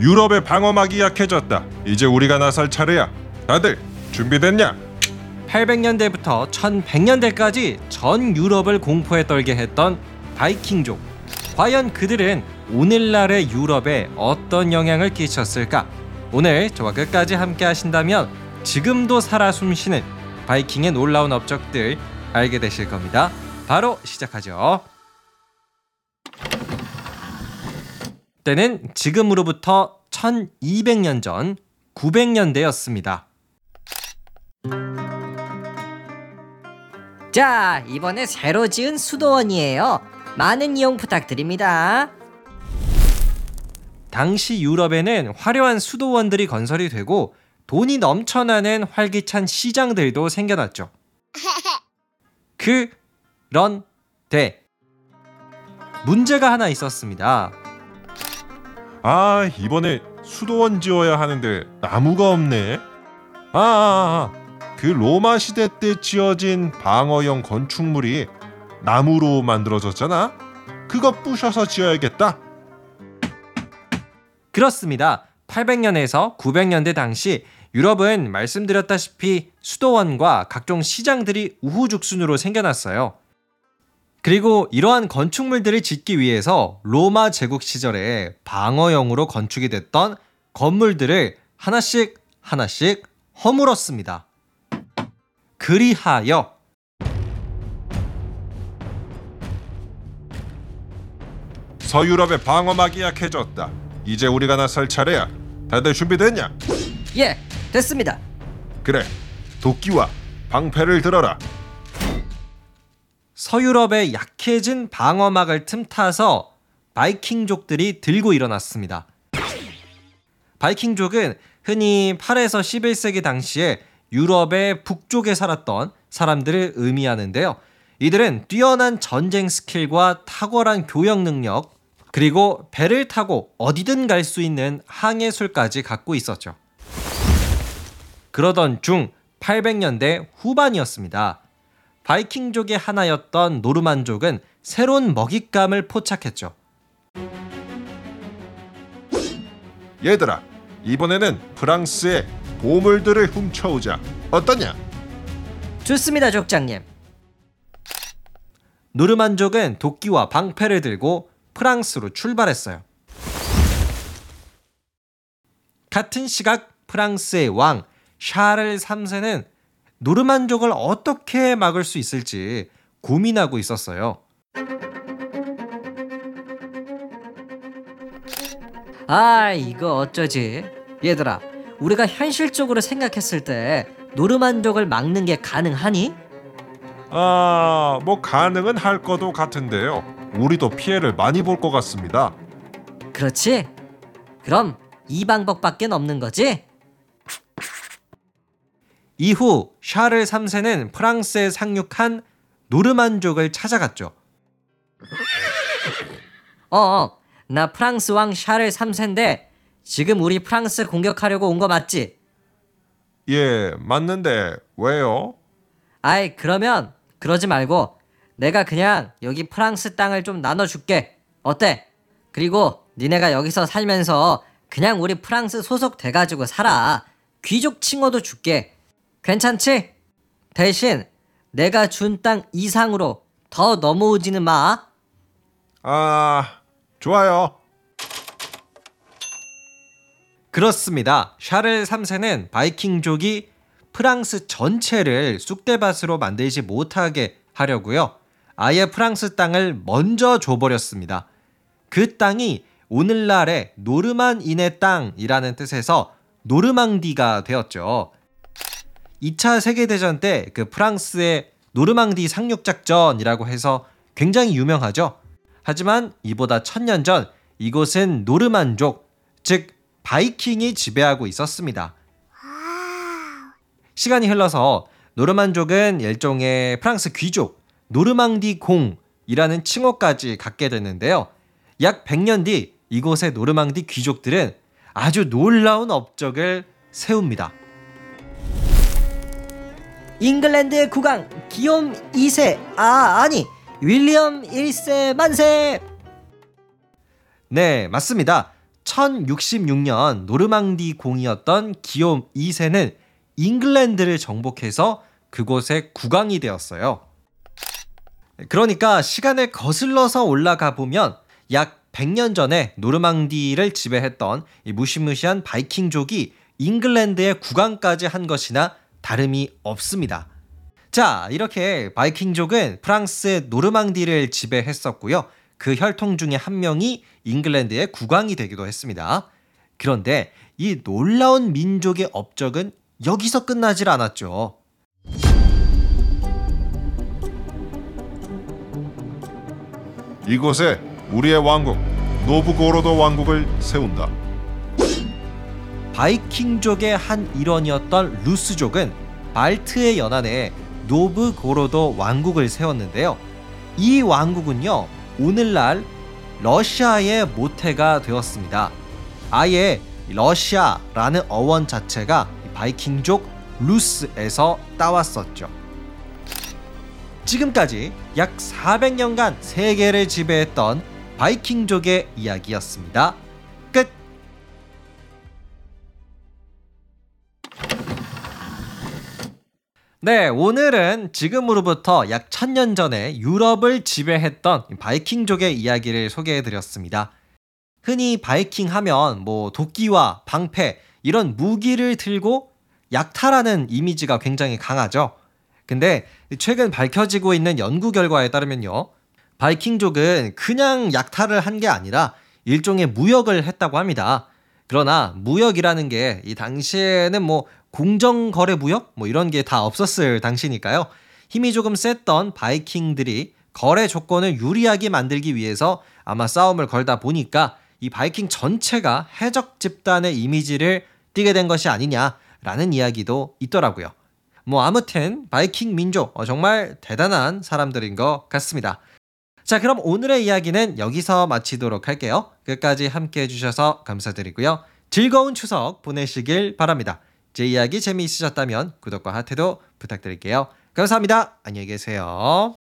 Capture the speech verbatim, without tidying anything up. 유럽의 방어막이 약해졌다. 이제 우리가 나설 차례야. 다들 준비됐냐? 팔백 년대부터 천백 년대까지 전 유럽을 공포에 떨게 했던 바이킹족. 과연 그들은 오늘날의 유럽에 어떤 영향을 끼쳤을까? 오늘 저와 끝까지 함께 하신다면 지금도 살아 숨쉬는 바이킹의 놀라운 업적들 알게 되실 겁니다. 바로 시작하죠. 때는 지금으로부터 천이백 년 전 구백 년대였습니다. 자, 이번에 새로 지은 수도원이에요. 많은 이용 부탁드립니다. 당시 유럽에는 화려한 수도원들이 건설이 되고 돈이 넘쳐나는 활기찬 시장들도 생겨났죠. 그런데 문제가 하나 있었습니다. 아, 이번에 수도원 지어야 하는데 나무가 없네. 아, 아, 아, 그 로마 시대 때 지어진 방어용 건축물이 나무로 만들어졌잖아. 그거 부셔서 지어야겠다. 그렇습니다. 팔백 년에서 구백 년대 당시 유럽은 말씀드렸다시피 수도원과 각종 시장들이 우후죽순으로 생겨났어요. 그리고 이러한 건축물들을 짓기 위해서 로마 제국 시절에 방어용으로 건축이 됐던 건물들을 하나씩 하나씩 허물었습니다. 그리하여 서유럽의 방어막이 약해졌다. 이제 우리가 나설 차례야. 다들 준비됐냐? 예, 됐습니다. 그래, 도끼와 방패를 들어라. 서유럽의 약해진 방어막을 틈타서 바이킹족들이 들고 일어났습니다. 바이킹족은 흔히 팔에서 십일 세기 당시에 유럽의 북쪽에 살았던 사람들을 의미하는데요. 이들은 뛰어난 전쟁 스킬과 탁월한 교역 능력, 그리고 배를 타고 어디든 갈 수 있는 항해술까지 갖고 있었죠. 그러던 중 팔백 년대 후반이었습니다. 바이킹족의 하나였던 노르만족은 새로운 먹잇감을 포착했죠. 얘들아, 이번에는 프랑스의 보물들을 훔쳐오자. 어떠냐? 좋습니다, 족장님. 노르만족은 도끼와 방패를 들고 프랑스로 출발했어요. 같은 시각 프랑스의 왕 샤를 삼 세는 노르만족을 어떻게 막을 수 있을지 고민하고 있었어요. 아, 이거 어쩌지? 얘들아, 우리가 현실적으로 생각했을 때 노르만족을 막는 게 가능하니? 아, 뭐 가능은 할 것도 같은데요. 우리도 피해를 많이 볼 것 같습니다. 그렇지? 그럼 이 방법밖에 없는 거지? 이후 샤를 삼 세는 프랑스에 상륙한 노르만족을 찾아갔죠. 어어, 나 프랑스 왕 샤를 삼 세인데 지금 우리 프랑스 공격하려고 온 거 맞지? 예, 맞는데 왜요? 아이, 그러면 그러지 말고 내가 그냥 여기 프랑스 땅을 좀 나눠줄게. 어때? 그리고 니네가 여기서 살면서 그냥 우리 프랑스 소속 돼가지고 살아. 귀족 칭호도 줄게. 괜찮지? 대신 내가 준 땅 이상으로 더 넘어오지는 마. 아, 좋아요. 그렇습니다. 샤를 삼 세는 바이킹족이 프랑스 전체를 쑥대밭으로 만들지 못하게 하려고요. 아예 프랑스 땅을 먼저 줘버렸습니다. 그 땅이 오늘날의 노르만인의 땅이라는 뜻에서 노르망디가 되었죠. 이 차 세계대전 때 그 프랑스의 노르망디 상륙작전이라고 해서 굉장히 유명하죠. 하지만 이보다 천년 전 이곳은 노르만족, 즉 바이킹이 지배하고 있었습니다. 시간이 흘러서 노르만족은 일종의 프랑스 귀족, 노르망디 공이라는 칭호까지 갖게 됐는데요. 약 백 년 뒤 이곳의 노르망디 귀족들은 아주 놀라운 업적을 세웁니다. 잉글랜드의 국왕 기욤 이 세, 아 아니 윌리엄 일 세 만세! 네, 맞습니다. 천육십육 년 노르망디 공이었던 기욤 이 세는 잉글랜드를 정복해서 그곳의 국왕이 되었어요. 그러니까 시간을 거슬러서 올라가 보면 약 백 년 전에 노르망디를 지배했던 이 무시무시한 바이킹족이 잉글랜드의 국왕까지 한 것이나 다름이 없습니다. 자, 이렇게 바이킹족은 프랑스의 노르망디를 지배했었고요. 그 혈통 중에 한 명이 잉글랜드의 국왕이 되기도 했습니다. 그런데 이 놀라운 민족의 업적은 여기서 끝나질 않았죠. 이곳에 우리의 왕국, 노브고로드 왕국을 세운다. 바이킹족의 한 일원이었던 루스족은 발트의 연안에 노브고로드 왕국을 세웠는데요. 이 왕국은요, 오늘날 러시아의 모태가 되었습니다. 아예 러시아라는 어원 자체가 바이킹족 루스에서 따왔었죠. 지금까지 약 사백 년간 세계를 지배했던 바이킹족의 이야기였습니다. 끝! 네, 오늘은 지금으로부터 약 천 년 전에 유럽을 지배했던 바이킹족의 이야기를 소개해드렸습니다. 흔히 바이킹 하면 뭐 도끼와 방패, 이런 무기를 들고 약탈하는 이미지가 굉장히 강하죠. 근데 최근 밝혀지고 있는 연구 결과에 따르면요, 바이킹족은 그냥 약탈을 한 게 아니라 일종의 무역을 했다고 합니다. 그러나 무역이라는 게 이 당시에는 뭐 공정거래 무역 뭐 이런 게 다 없었을 당시니까요. 힘이 조금 셌던 바이킹들이 거래 조건을 유리하게 만들기 위해서 아마 싸움을 걸다 보니까 이 바이킹 전체가 해적 집단의 이미지를 띠게 된 것이 아니냐라는 이야기도 있더라고요. 뭐 아무튼 바이킹 민족 정말 대단한 사람들인 것 같습니다. 자, 그럼 오늘의 이야기는 여기서 마치도록 할게요. 끝까지 함께 해주셔서 감사드리고요. 즐거운 추석 보내시길 바랍니다. 제 이야기 재미있으셨다면 구독과 하트도 부탁드릴게요. 감사합니다. 안녕히 계세요.